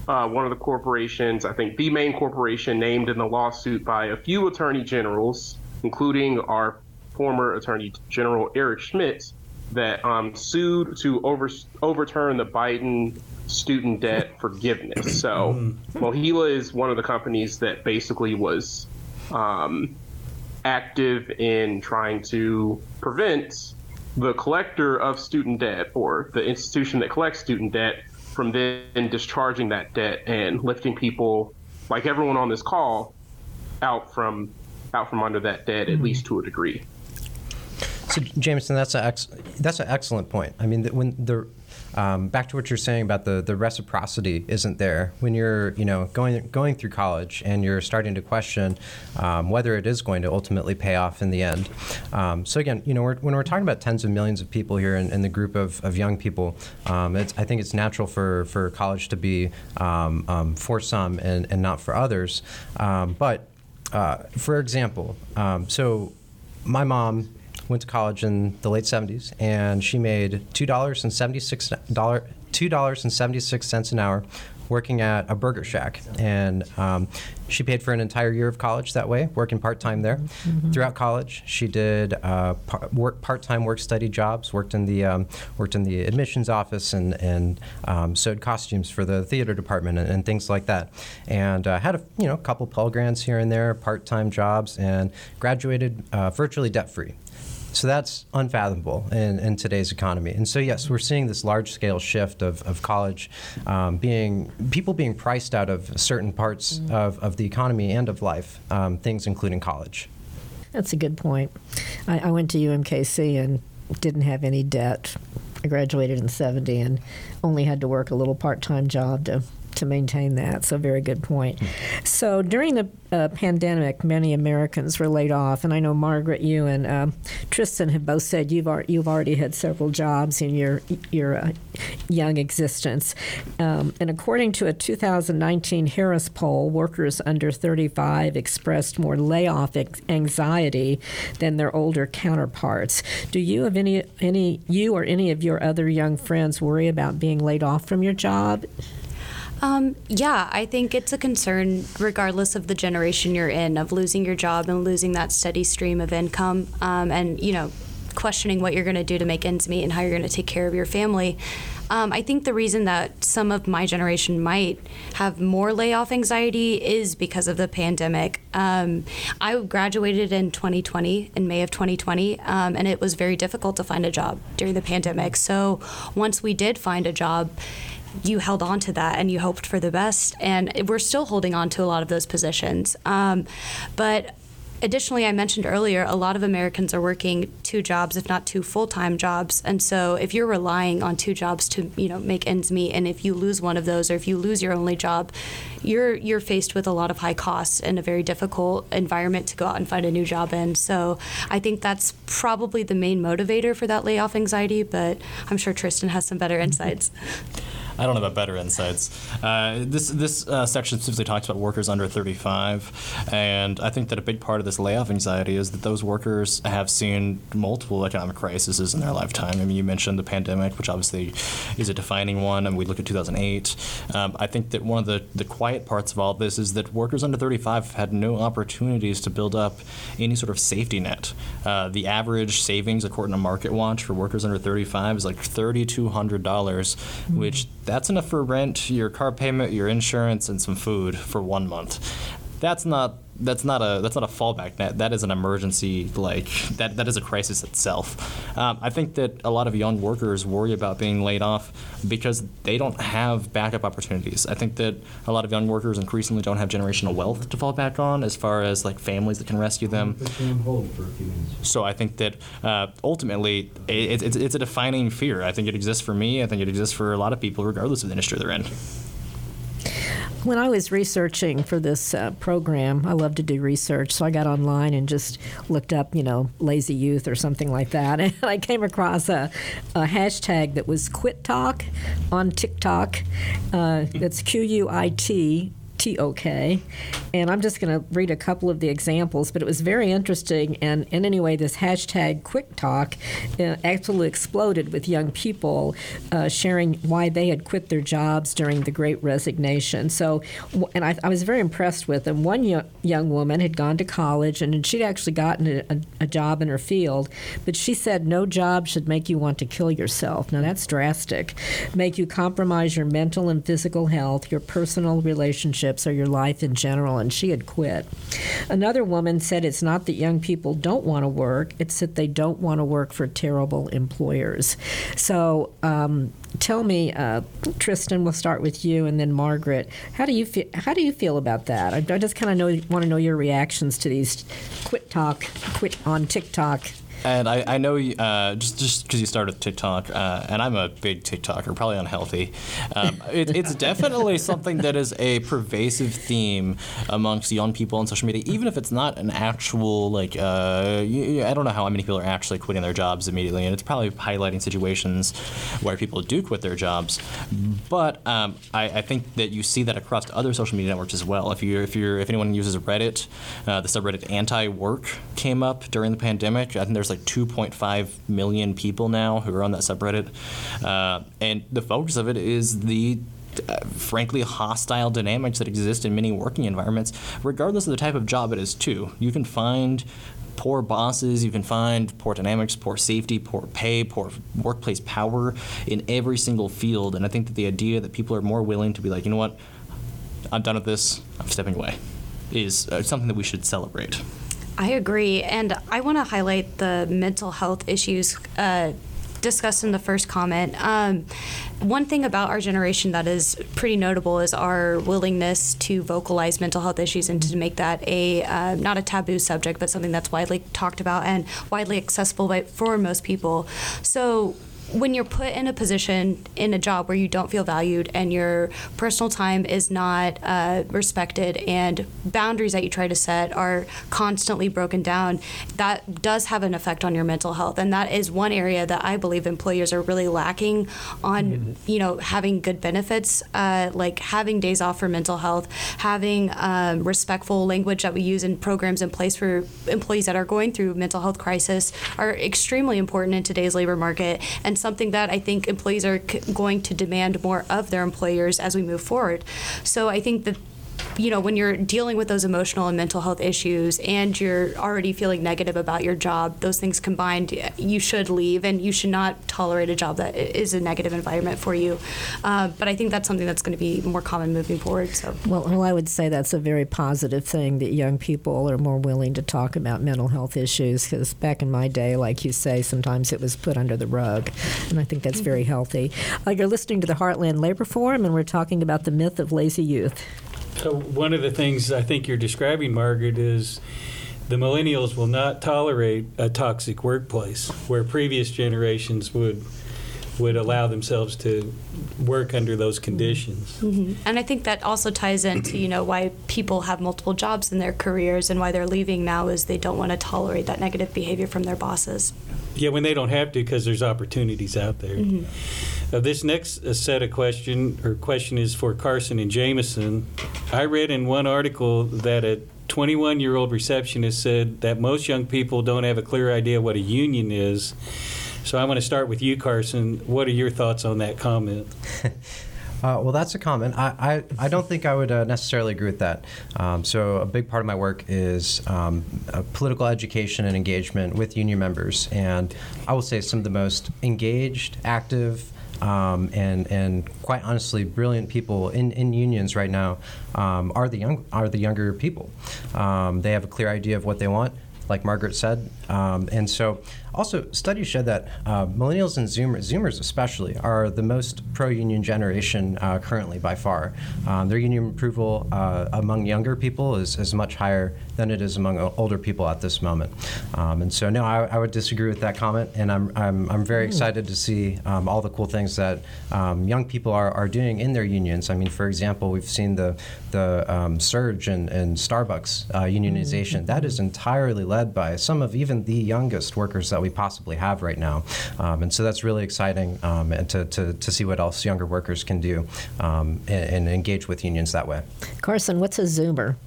uh, one of the corporations, I think the main corporation named in the lawsuit by a few attorney generals, including our former Attorney General Eric Schmidt, that um, sued to over, overturn the Biden student debt forgiveness. So mm-hmm. MOHELA is one of the companies that basically was um, active in trying to prevent the collector of student debt, or the institution that collects student debt, from then discharging that debt and lifting people, like everyone on this call, out from out from under that debt, at mm-hmm. least to a degree. So, Jameson, that's a ex- that's an excellent point. I mean, when the um, back to what you're saying about the, the reciprocity isn't there when you're you know going going through college and you're starting to question um, whether it is going to ultimately pay off in the end. Um, so again, you know, we're, when we're talking about tens of millions of people here and the group of, of young people, um, it's, I think it's natural for, for college to be um, um, for some and, and not for others. Um, but uh, for example, um, so my mom went to college in the late seventies, and she made two dollars and seventy-six cents an hour working at a burger shack. And um, she paid for an entire year of college that way, working part-time there. Mm-hmm. Throughout college, she did uh, par- work, part-time work-study jobs, worked in the um, worked in the admissions office, and, and um, sewed costumes for the theater department and, and things like that. And uh, had a you know couple Pell Grants here and there, part-time jobs, and graduated uh, virtually debt-free. So that's unfathomable in, in today's economy. And so, yes, we're seeing this large-scale shift of, of college um, being, people being priced out of certain parts mm-hmm. of, of the economy and of life, um, things including college. That's a good point. I, I went to U M K C and didn't have any debt. I graduated in seventy and only had to work a little part-time job to to maintain that. So very good point. So during the uh, pandemic, many Americans were laid off. And I know, Margaret, you and uh, Tristan have both said you've, ar- you've already had several jobs in your, your uh, young existence. Um, and according to a two thousand nineteen Harris poll, workers under thirty-five expressed more layoff ex- anxiety than their older counterparts. Do you have any, any, you or any of your other young friends worry about being laid off from your job? Um, yeah, I think it's a concern, regardless of the generation you're in, of losing your job and losing that steady stream of income, um, and, you know, questioning what you're going to do to make ends meet and how you're going to take care of your family. Um, I think the reason that some of my generation might have more layoff anxiety is because of the pandemic. Um, I graduated in twenty twenty, in May of twenty twenty, um, and it was very difficult to find a job during the pandemic. So once we did find a job, you held on to that and you hoped for the best, and we're still holding on to a lot of those positions. Um, but additionally, I mentioned earlier, a lot of Americans are working two jobs, if not two full-time jobs. And so if you're relying on two jobs to, you know, make ends meet, and if you lose one of those, or if you lose your only job, you're you're faced with a lot of high costs and a very difficult environment to go out and find a new job in. So I think that's probably the main motivator for that layoff anxiety, but I'm sure Tristan has some better insights. I don't know about better insights. Uh, this this uh, section specifically talks about workers under thirty-five, and I think that a big part of this layoff anxiety is that those workers have seen multiple economic crises in their lifetime. I mean, you mentioned the pandemic, which obviously is a defining one, and we looked at two thousand eight. Um, I think that one of the, the quiet parts of all this is that workers under thirty-five have had no opportunities to build up any sort of safety net. Uh, the average savings, according to Market Watch, for workers under thirty-five is like three thousand two hundred dollars, mm-hmm. which that's enough for rent, your car payment, your insurance, and some food for one month. That's not that's not a that's not a fallback net. That is an emergency, like that that is a crisis itself. Um, I think that a lot of young workers worry about being laid off because they don't have backup opportunities. I think that a lot of young workers increasingly don't have generational wealth to fall back on, as far as like families that can rescue them. So I think that uh, ultimately it, it, it's a defining fear. I think it exists for me. I think it exists for a lot of people, regardless of the industry they're in. When I was researching for this uh, program, I love to do research, so I got online and just looked up, you know, lazy youth or something like that, and I came across a, a hashtag that was QuitTalk on TikTok. Uh, that's Q U I T T O K, and I'm just going to read a couple of the examples, but it was very interesting, and, and anyway, this hashtag Quick Talk uh, absolutely exploded with young people uh, sharing why they had quit their jobs during the Great Resignation. So, and I, I was very impressed with them. One young, young woman had gone to college, and she'd actually gotten a, a, a job in her field, but she said, no job should make you want to kill yourself. Now, that's drastic. Make you compromise your mental and physical health, your personal relationships, or your life in general, and she had quit. Another woman said it's not that young people don't want to work, it's that they don't want to work for terrible employers. So um, tell me, uh, Tristan, we'll start with you, and then Margaret, how do you feel, how do you feel about that? I, I just kind of know, want to know your reactions to these quit talk, quit on TikTok. And I, I know, uh, just just because you started with TikTok, uh, and I'm a big TikToker, probably unhealthy, um, it, it's definitely something that is a pervasive theme amongst young people on social media, even if it's not an actual, like, uh, you, I don't know how many people are actually quitting their jobs immediately, and it's probably highlighting situations where people do quit their jobs. But um, I, I think that you see that across other social media networks as well. If you if you if anyone uses Reddit, uh, the subreddit anti-work came up during the pandemic. I think there's like two point five million people now who are on that subreddit, uh, and the focus of it is the Uh, frankly, hostile dynamics that exist in many working environments, regardless of the type of job it is, too. You can find poor bosses, you can find poor dynamics, poor safety, poor pay, poor workplace power in every single field. And I think that the idea that people are more willing to be like, you know what, I'm done with this, I'm stepping away, is uh, something that we should celebrate. I agree. And I want to highlight the mental health issues uh, discussed in the first comment. Um, one thing about our generation that is pretty notable is our willingness to vocalize mental health issues and to make that a uh, not a taboo subject, but something that's widely talked about and widely accessible by, for most people. So when you're put in a position in a job where you don't feel valued and your personal time is not uh, respected and boundaries that you try to set are constantly broken down, that does have an effect on your mental health. And that is one area that I believe employers are really lacking on, mm-hmm. you know, having good benefits, uh, like having days off for mental health, having um, respectful language that we use in programs in place for employees that are going through mental health crisis are extremely important in today's labor market. And something that I think employees are c- going to demand more of their employers as we move forward. So I think that, you know, when you're dealing with those emotional and mental health issues and you're already feeling negative about your job, those things combined, you should leave and you should not tolerate a job that is a negative environment for you. Uh, but I think that's something that's going to be more common moving forward. So, well, well, I would say that's a very positive thing that young people are more willing to talk about mental health issues, because back in my day, like you say, sometimes it was put under the rug. And I think that's very healthy. Uh, you're listening to the Heartland Labor Forum, and we're talking about the myth of lazy youth. So one of the things I think you're describing, Margaret, is the millennials will not tolerate a toxic workplace where previous generations would would allow themselves to work under those conditions. Mm-hmm. And I think that also ties into, you know, why people have multiple jobs in their careers and why they're leaving now is they don't want to tolerate that negative behavior from their bosses. Yeah, when they don't have to, because there's opportunities out there. Mm-hmm. Uh, this next uh, set of question or question is for Carson and Jameson. I read in one article that a twenty-one-year-old receptionist said that most young people don't have a clear idea what a union is. So I want to start with you, Carson. What are your thoughts on that comment? Uh, well, that's a comment. I, I, I don't think I would uh, necessarily agree with that. Um, so a big part of my work is um, uh, political education and engagement with union members. And I will say some of the most engaged, active, um, and and quite honestly brilliant people in, in unions right now um, are the young are the younger people. Um, they have a clear idea of what they want, like Margaret said. Um, and so also studies show that uh, millennials and Zoomers, Zoomers especially, are the most pro-union generation uh, currently by far. Um, their union approval uh, among younger people is, is much higher than it is among older people at this moment. Um, and so no, I, I would disagree with that comment, and I'm I'm, I'm very mm. excited to see um, all the cool things that um, young people are, are doing in their unions. I mean, for example, we've seen the, the um, surge in, in Starbucks uh, unionization. Mm-hmm. That is entirely led led by some of even the youngest workers that we possibly have right now. Um, and so that's really exciting, um, and to, to, to see what else younger workers can do um, and, and engage with unions that way. Carson, what's a Zoomer?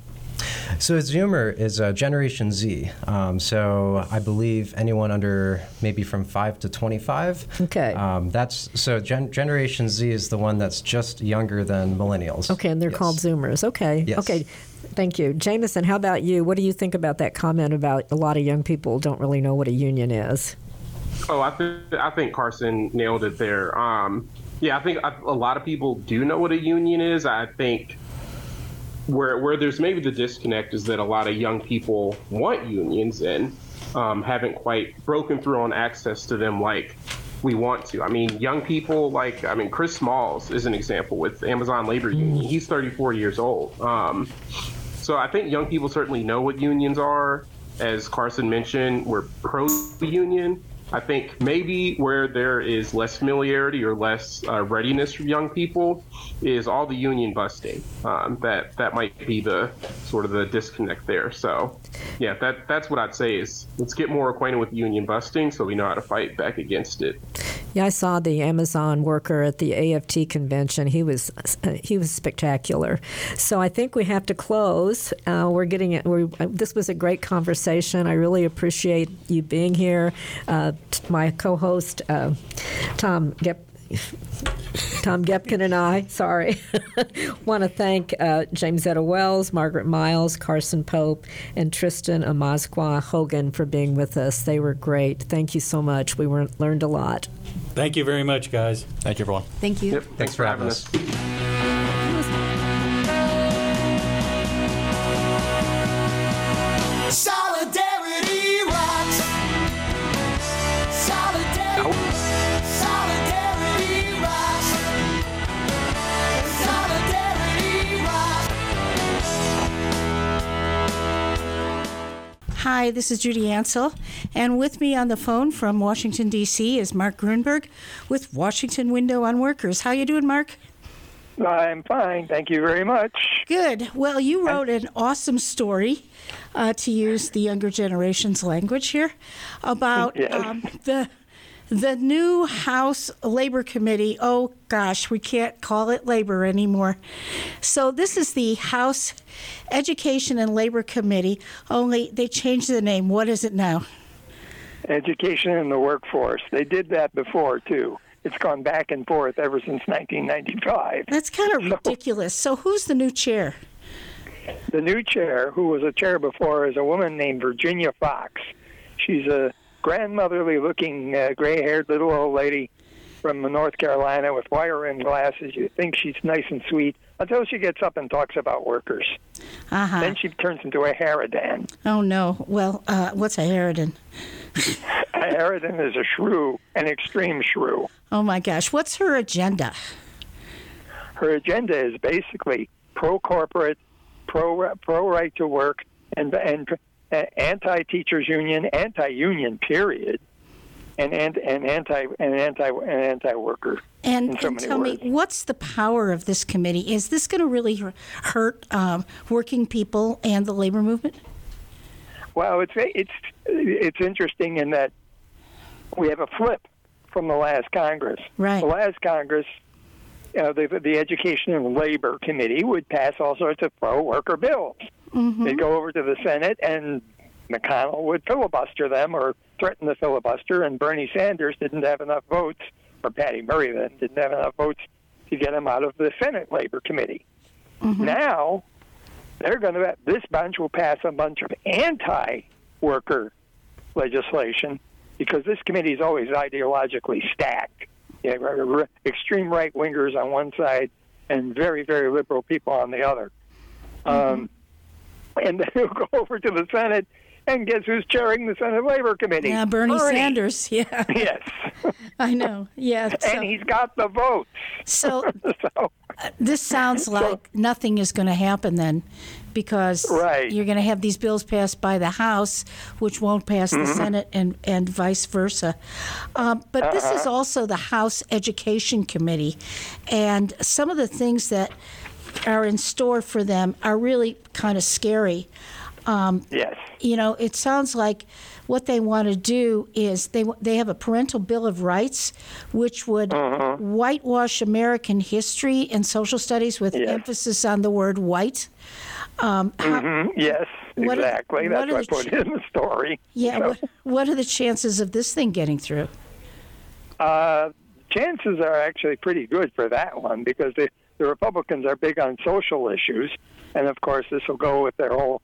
So a Zoomer is uh, Generation Z. Um, so I believe anyone under maybe from five to twenty-five. Okay. Um, that's so gen- Generation Z is the one that's just younger than millennials. Okay, and they're yes. called Zoomers. Okay. Yes. Okay. Thank you. Jamison, how about you? What do you think about that comment about a lot of young people don't really know what a union is? Oh, I, th- I think Carson nailed it there. Um, yeah, I think a lot of people do know what a union is. I think Where where there's maybe the disconnect is that a lot of young people want unions and um, haven't quite broken through on access to them like we want to. I mean, young people like, I mean, Chris Smalls is an example with Amazon Labor Union. He's thirty-four years old. Um, so I think young people certainly know what unions are. As Carson mentioned, we're pro-union. I think maybe where there is less familiarity or less uh, readiness from young people is all the union busting. Um, that that might be the sort of the disconnect there. So, yeah, that that's what I'd say is let's get more acquainted with union busting so we know how to fight back against it. Yeah, I saw the Amazon worker at the A F T convention. He was he was spectacular. So I think we have to close. Uh, we're getting it. We're, this was a great conversation. I really appreciate you being here. Uh, my co-host uh, Tom Gep. Tom Gepkin and I, sorry, want to thank uh, Jamesetta Wells, Margaret Miles, Carson Pope, and Tristan Amazqua Hogan for being with us. They were great. Thank you so much. We were, learned a lot. Thank you very much, guys. Thank you, everyone. Thank you. Yep. Thanks, Thanks for having us. us. Hi, this is Judy Ansell, and with me on the phone from Washington, D C is Mark Grunberg with Washington Window on Workers. How you doing, Mark? I'm fine. Thank you very much. Good. Well, you wrote an awesome story, uh, to use the younger generation's language here, about yes. um, the the new House Labor Committee. Oh, gosh, we can't call it labor anymore. So this is the House Education and Labor Committee, only they changed the name. What is it now? Education and the Workforce. They did that before, too. It's gone back and forth ever since nineteen ninety-five. That's kind of so, ridiculous. So who's the new chair? The new chair, who was a chair before, is a woman named Virginia Fox. She's a grandmotherly-looking, uh, gray-haired little old lady from North Carolina with wire-rimmed glasses. You think she's nice and sweet until she gets up and talks about workers. Uh-huh. Then she turns into a harridan. Oh, no. Well, uh, what's a harridan? A harridan is a shrew, an extreme shrew. Oh, my gosh. What's her agenda? Her agenda is basically pro-corporate, pro, pro-right to work, and and. Uh, anti-teachers union, anti-union period, and and, and anti and anti and anti-worker. And, so and tell words. me, what's the power of this committee? Is this going to really hurt um, working people and the labor movement? Well, it's it's it's interesting in that we have a flip from the last Congress. Right. The last Congress, uh, the the Education and Labor Committee would pass all sorts of pro-worker bills. Mm-hmm. They'd go over to the Senate, and McConnell would filibuster them or threaten the filibuster, and Bernie Sanders didn't have enough votes, or Patty Murray then, didn't have enough votes to get him out of the Senate Labor Committee. Mm-hmm. Now, they're going to this bunch will pass a bunch of anti-worker legislation, because this committee is always ideologically stacked. You have extreme right-wingers on one side and very, very liberal people on the other. Mm-hmm. Um And then he'll go over to the Senate, and guess who's chairing the Senate Labor Committee? Yeah, Bernie, Bernie. Sanders. Yeah. Yes. I know. Yeah. So. And he's got the votes. So, so this sounds like so, nothing is going to happen then, because right. you're going to have these bills passed by the House, which won't pass mm-hmm. the Senate, and, and vice versa. Um, but uh-huh. this is also the House Education Committee, and some of the things that are in store for them are really kind of scary. Um, yes. You know, it sounds like what they want to do is they they have a parental bill of rights, which would uh-huh. whitewash American history and social studies with yes. emphasis on the word white. Um, mm-hmm. how, yes, what exactly. Are, That's what, what I put ch- in the story. Yeah. So. What, what are the chances of this thing getting through? Uh, chances are actually pretty good for that one, because the, the Republicans are big on social issues, and of course this will go with their whole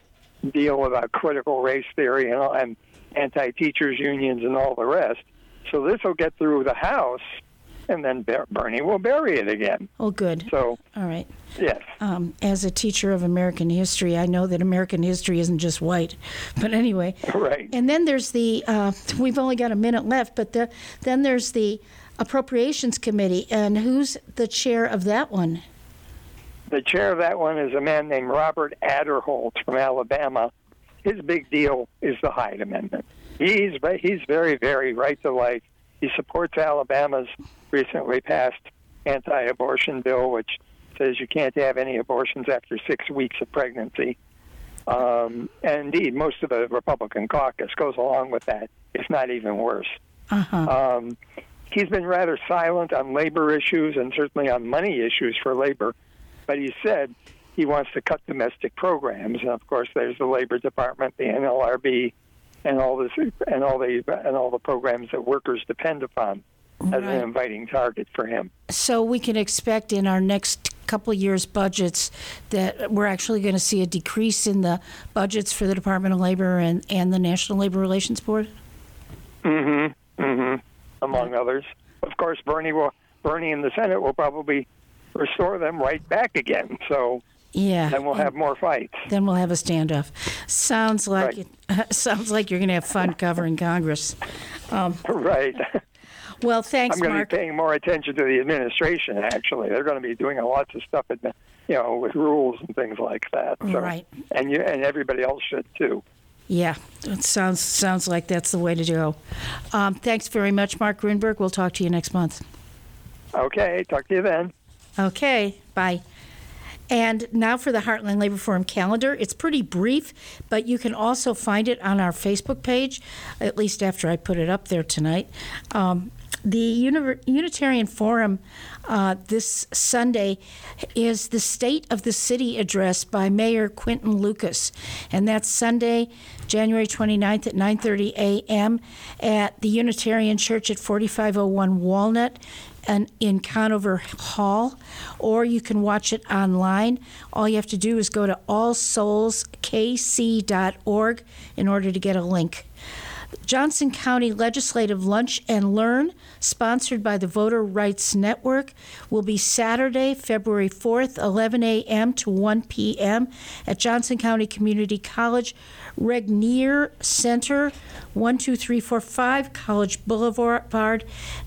deal about critical race theory and, and anti-teachers unions and all the rest. So this will get through the House, and then Bernie will bury it again. Oh, good. So, all right. Yes. Um, as a teacher of American history, I know that American history isn't just white. But anyway. Right. And then there's the, uh, we've only got a minute left, but the, then there's the Appropriations Committee, and who's the chair of that one? The chair of that one is a man named Robert Adderholt from Alabama. His big deal is the Hyde Amendment. He's he's very, very right to life. He supports Alabama's recently passed anti-abortion bill, which says you can't have any abortions after six weeks of pregnancy. Um, and indeed, most of the Republican caucus goes along with that, if not even worse. Uh-huh. Um, he's been rather silent on labor issues and certainly on money issues for labor. But he said he wants to cut domestic programs, and of course, there's the Labor Department, the N L R B, and all this, and all the and all the programs that workers depend upon as right. an inviting target for him. So we can expect in our next couple of years' budgets that we're actually going to see a decrease in the budgets for the Department of Labor and, and the National Labor Relations Board. Mm-hmm. Mm-hmm. Among right. others, of course, Bernie will Bernie in the Senate will probably restore them right back again. So yeah, then we'll have more fights. Then we'll have a standoff. Sounds like right. it, sounds like you're going to have fun covering Congress. Um, right. Well, thanks, I'm Mark. I'm going to be paying more attention to the administration. Actually, they're going to be doing lots of stuff, in the, you know, with rules and things like that. So, right. And you and everybody else should too. Yeah, it sounds sounds like that's the way to go. Um, thanks very much, Mark Grunberg. We'll talk to you next month. Okay. Talk to you then. Okay, bye. And now for the Heartland Labor Forum calendar. It's pretty brief, but you can also find it on our Facebook page, at least after I put it up there tonight. Um, the Uni- Unitarian Forum uh, this Sunday is the State of the City Address by Mayor Quentin Lucas. And that's Sunday, January twenty-ninth at nine thirty a.m. at the Unitarian Church at forty-five oh one Walnut and in Conover Hall, or you can watch it online. All you have to do is go to all souls k c dot org in order to get a link. Johnson County Legislative Lunch and Learn, sponsored by the Voter Rights Network, will be Saturday, February fourth, eleven a.m. to one p.m. at Johnson County Community College, Regnier Center, one two three four five College Boulevard,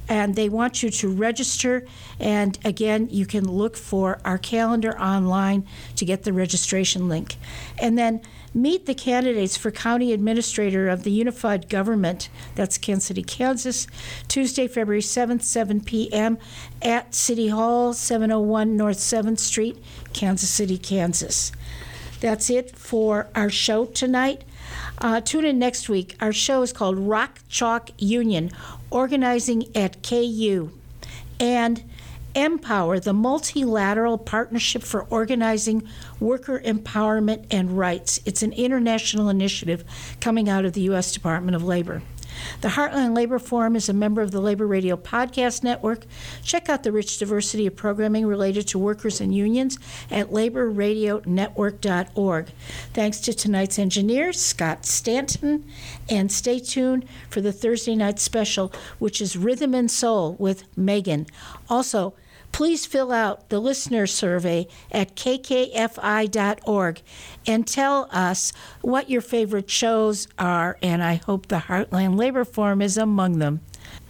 and they want you to register. And again, you can look for our calendar online to get the registration link. And then meet the candidates for County Administrator of the Unified Government, that's Kansas City, Kansas, Tuesday, February seventh, seven p.m. at City Hall, seven oh one North seventh Street, Kansas City, Kansas. That's it for our show tonight. Uh, tune in next week. Our show is called Rock Chalk Union, Organizing at K U, and Empower, the Multilateral Partnership for Organizing Worker Empowerment and Rights. It's an international initiative coming out of the U S Department of Labor. The Heartland Labor Forum is a member of the Labor Radio Podcast Network. Check out the rich diversity of programming related to workers and unions at labor radio network dot org. Thanks to tonight's engineer, Scott Stanton, and stay tuned for the Thursday night special, which is Rhythm and Soul with Megan. Also, please fill out the listener survey at k k f i dot org and tell us what your favorite shows are, and I hope the Heartland Labor Forum is among them.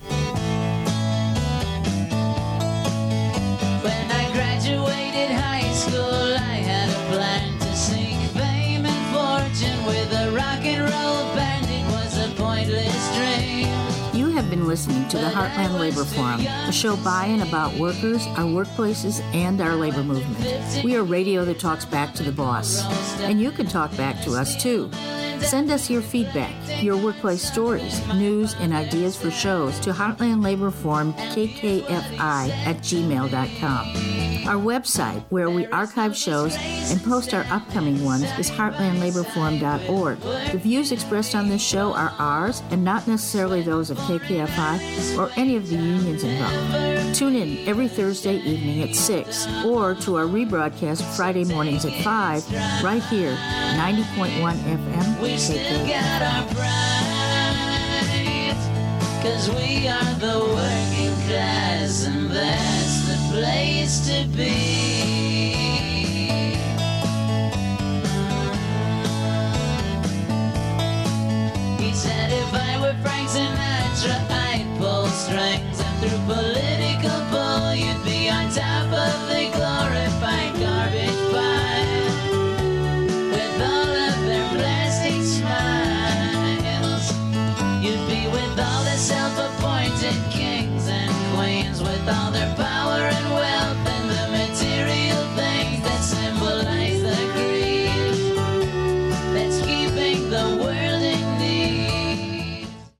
When I graduated high school, I had a plan to seek fame and fortune with a rock and roll band. It was a pointless dream. You have been listening to the Heartland Labor Forum, a show by and about workers, our workplaces, and our labor movement. We are radio that talks back to the boss. And you can talk back to us, too. Send us your feedback, your workplace stories, news, and ideas for shows to Heartland Labor Forum, K K F I at gmail dot com. Our website, where we archive shows and post our upcoming ones, is heartland labor forum dot org. The views expressed on this show are ours and not necessarily those of K K F I or any of the unions involved. Tune in every Thursday evening at six or to our rebroadcast Friday mornings at five right here, ninety point one F M. We still got our pride, 'cause we are the working class, and that's the place to be. He said, if I were Frank Sinatra, I'd pull strings, and through political bull, you'd be on top of the glorified garbage pile, with all of their plastic smiles. You'd be with all the self-appointed kings and queens, with all their power and wealth and the material things that symbolize the greed that's keeping the world.